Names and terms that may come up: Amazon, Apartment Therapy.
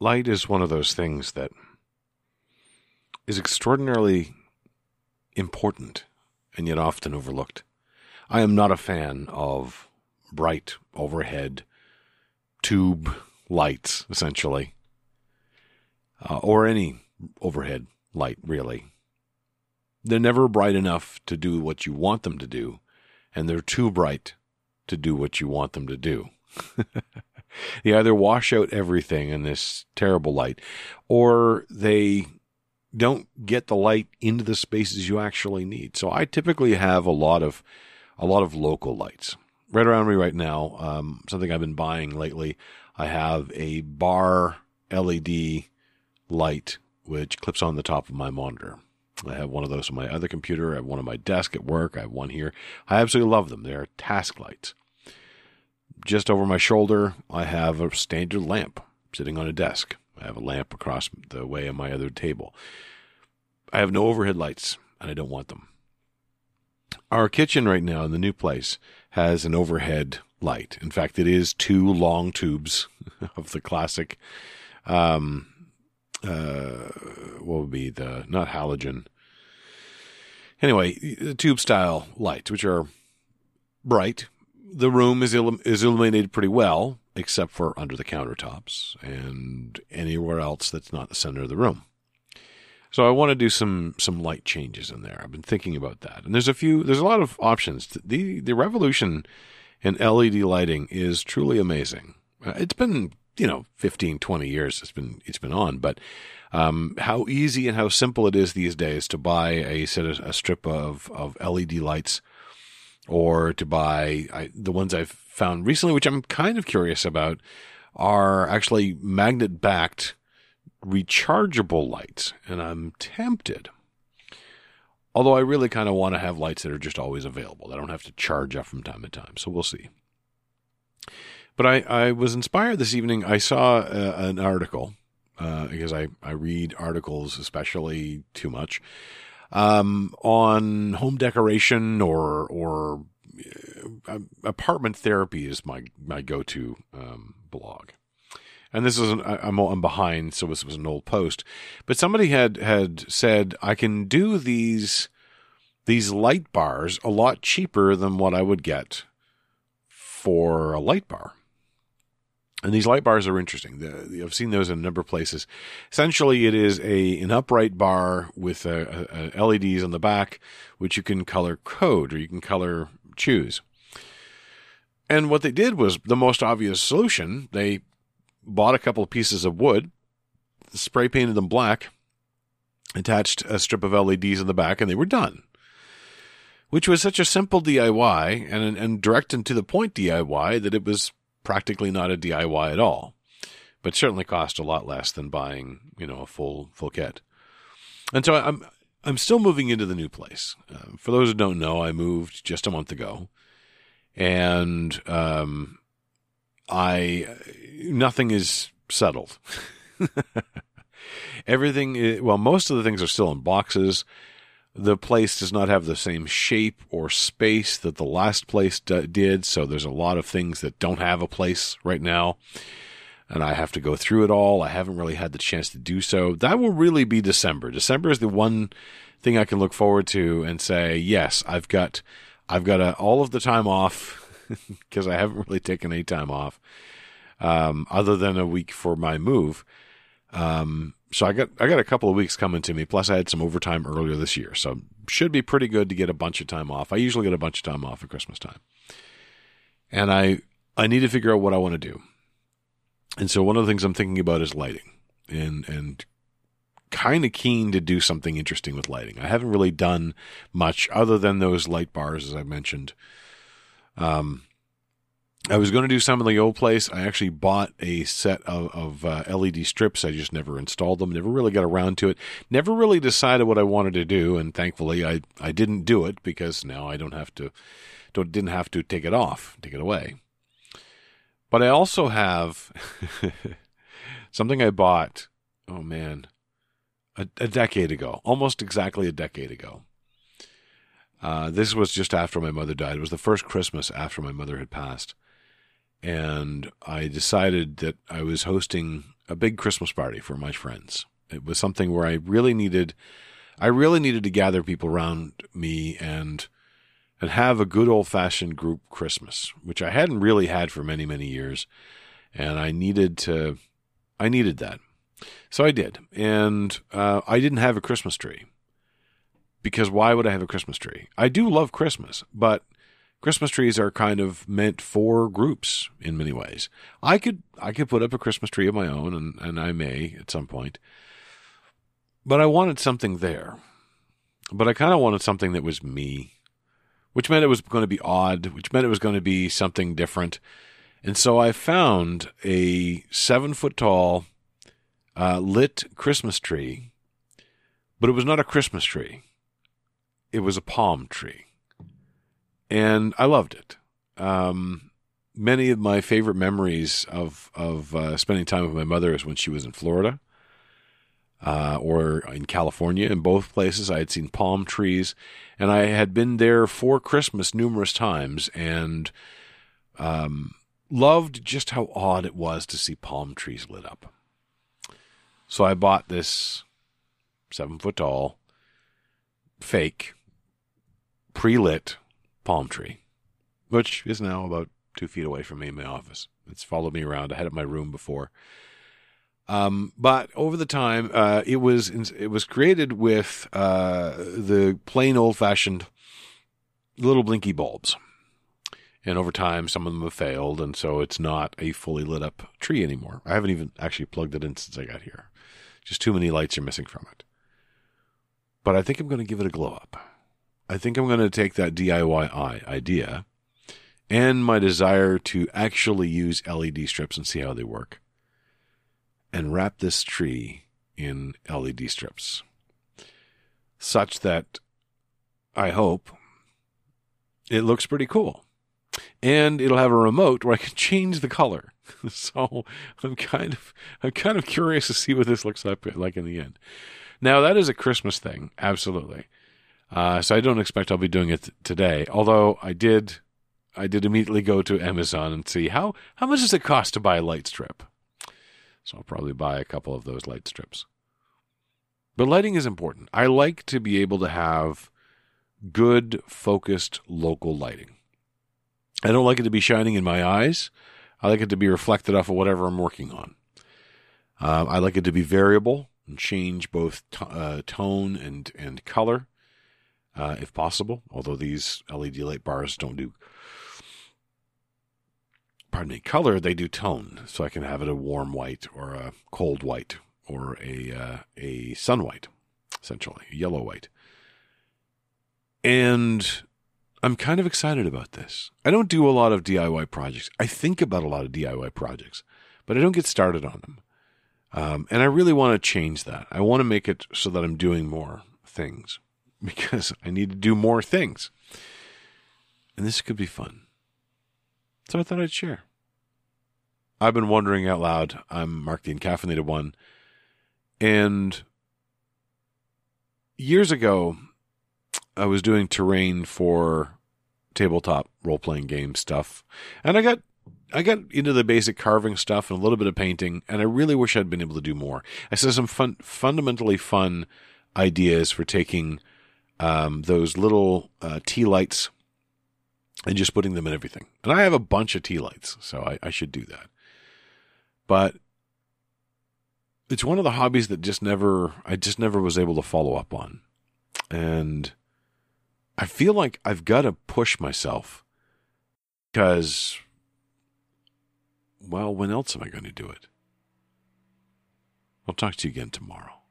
light is one of those things that is extraordinarily important and yet often overlooked. I am not a fan of bright overhead tube lights, essentially, or any overhead light, really. They're never bright enough to do what you want them to do, and they're too bright to do what you want them to do. They either wash out everything in this terrible light, or they don't get the light into the spaces you actually need. So I typically have a lot of local lights. Right around me right now, something I've been buying lately, I have a bar LED light which clips on the top of my monitor. I have one of those on my other computer. I have one on my desk at work. I have one here. I absolutely love them. They're task lights. Just over my shoulder, I have a standard lamp sitting on a desk. I have a lamp across the way on my other table. I have no overhead lights, and I don't want them. Our kitchen right now in the new place has an overhead light. In fact, it is two long tubes of the classic, what would be the, not halogen. Anyway, the tube-style lights, which are bright. The room is illuminated pretty well, except for under the countertops and anywhere else that's not the center of the room. So I want to do some light changes in there. I've been thinking about that. And there's a lot of options. The revolution in LED lighting is truly amazing. It's been, 15, 20 years it's been on, but how easy and how simple it is these days to buy a strip of LED lights, or to buy the ones I've found recently, which I'm kind of curious about, are actually magnet-backed rechargeable lights, and I'm tempted. Although I really kind of want to have lights that are just always available. I don't have to charge up from time to time, so we'll see. But I was inspired this evening. I saw an article, because I read articles especially too much, on home decoration or Apartment Therapy is my go-to blog. And this is I'm behind, so this was an old post. But somebody had said, I can do these light bars a lot cheaper than what I would get for a light bar. And these light bars are interesting. I've seen those in a number of places. Essentially, it is an upright bar with a LEDs on the back, which you can color code or you can color choose. And what they did was the most obvious solution. They bought a couple of pieces of wood, spray painted them black, attached a strip of LEDs on the back, and they were done. Which was such a simple DIY and direct and to the point DIY that it was practically not a DIY at all, but certainly cost a lot less than buying, a full kit. And so I'm still moving into the new place. For those who don't know, I moved just a month ago, and nothing is settled. Most of the things are still in boxes. The place does not have the same shape or space that the last place did, so there's a lot of things that don't have a place right now, and I have to go through it all. I haven't really had the chance to do so. That will really be December. December is the one thing I can look forward to and say, yes, I've got all of the time off, because I haven't really taken any time off, other than a week for my move. So I got a couple of weeks coming to me, plus I had some overtime earlier this year, so should be pretty good to get a bunch of time off. I usually get a bunch of time off at Christmas time. And I need to figure out what I want to do. And so one of the things I'm thinking about is lighting, and kind of keen to do something interesting with lighting. I haven't really done much other than those light bars, as I mentioned. I was going to do some in the old place. I actually bought a set of LED strips. I just never installed them, never really got around to it, never really decided what I wanted to do, and thankfully I didn't do it, because now I didn't have to take it away. But I also have something I bought, a decade ago, almost exactly a decade ago. This was just after my mother died. It was the first Christmas after my mother had passed. And I decided that I was hosting a big Christmas party for my friends. It was something where I really needed to gather people around me and have a good old-fashioned group Christmas, which I hadn't really had for many, many years, and I needed that. So I did, and I didn't have a Christmas tree, because why would I have a Christmas tree? I do love Christmas, but Christmas trees are kind of meant for groups in many ways. I could put up a Christmas tree of my own, and I may at some point, but I wanted something there. But I kind of wanted something that was me, which meant it was going to be odd, which meant it was going to be something different. And so I found a 7-foot-tall lit Christmas tree, but it was not a Christmas tree. It was a palm tree. And I loved it. Many of my favorite memories of spending time with my mother is when she was in Florida or in California. In both places, I had seen palm trees, and I had been there for Christmas numerous times and loved just how odd it was to see palm trees lit up. So I bought this 7-foot-tall, fake, pre-lit palm tree, which is now about 2 feet away from me in my office. It's followed me around. I had it in my room before. But over the time, it was created with the plain old-fashioned little blinky bulbs. And over time, some of them have failed, and so it's not a fully lit-up tree anymore. I haven't even actually plugged it in since I got here. Just too many lights are missing from it. But I think I'm going to give it a glow-up. I think I'm going to take that DIY idea and my desire to actually use LED strips and see how they work, and wrap this tree in LED strips, such that I hope it looks pretty cool. And it'll have a remote where I can change the color. So I'm kind of curious to see what this looks like in the end. Now, that is a Christmas thing, absolutely. So I don't expect I'll be doing it today. Although I did immediately go to Amazon and see how much does it cost to buy a light strip. So I'll probably buy a couple of those light strips. But lighting is important. I like to be able to have good, focused, local lighting. I don't like it to be shining in my eyes. I like it to be reflected off of whatever I'm working on. I like it to be variable and change both tone and color, if possible. Although these LED light bars don't do, color, they do tone. So I can have it a warm white or a cold white or a sun white, essentially, a yellow white. And I'm kind of excited about this. I don't do a lot of DIY projects. I think about a lot of DIY projects, but I don't get started on them. And I really want to change that. I want to make it so that I'm doing more things, because I need to do more things. And this could be fun. So I thought I'd share. I've been wondering out loud. I'm Mark, the Encaffeinated One. And years ago, I was doing terrain for tabletop role-playing game stuff. And I got into the basic carving stuff and a little bit of painting, and I really wish I'd been able to do more. I saw some fundamentally fun ideas for taking those little tea lights and just putting them in everything. And I have a bunch of tea lights, so I should do that. But it's one of the hobbies that I just never was able to follow up on. And I feel like I've got to push myself, because, well, when else am I going to do it? I'll talk to you again tomorrow.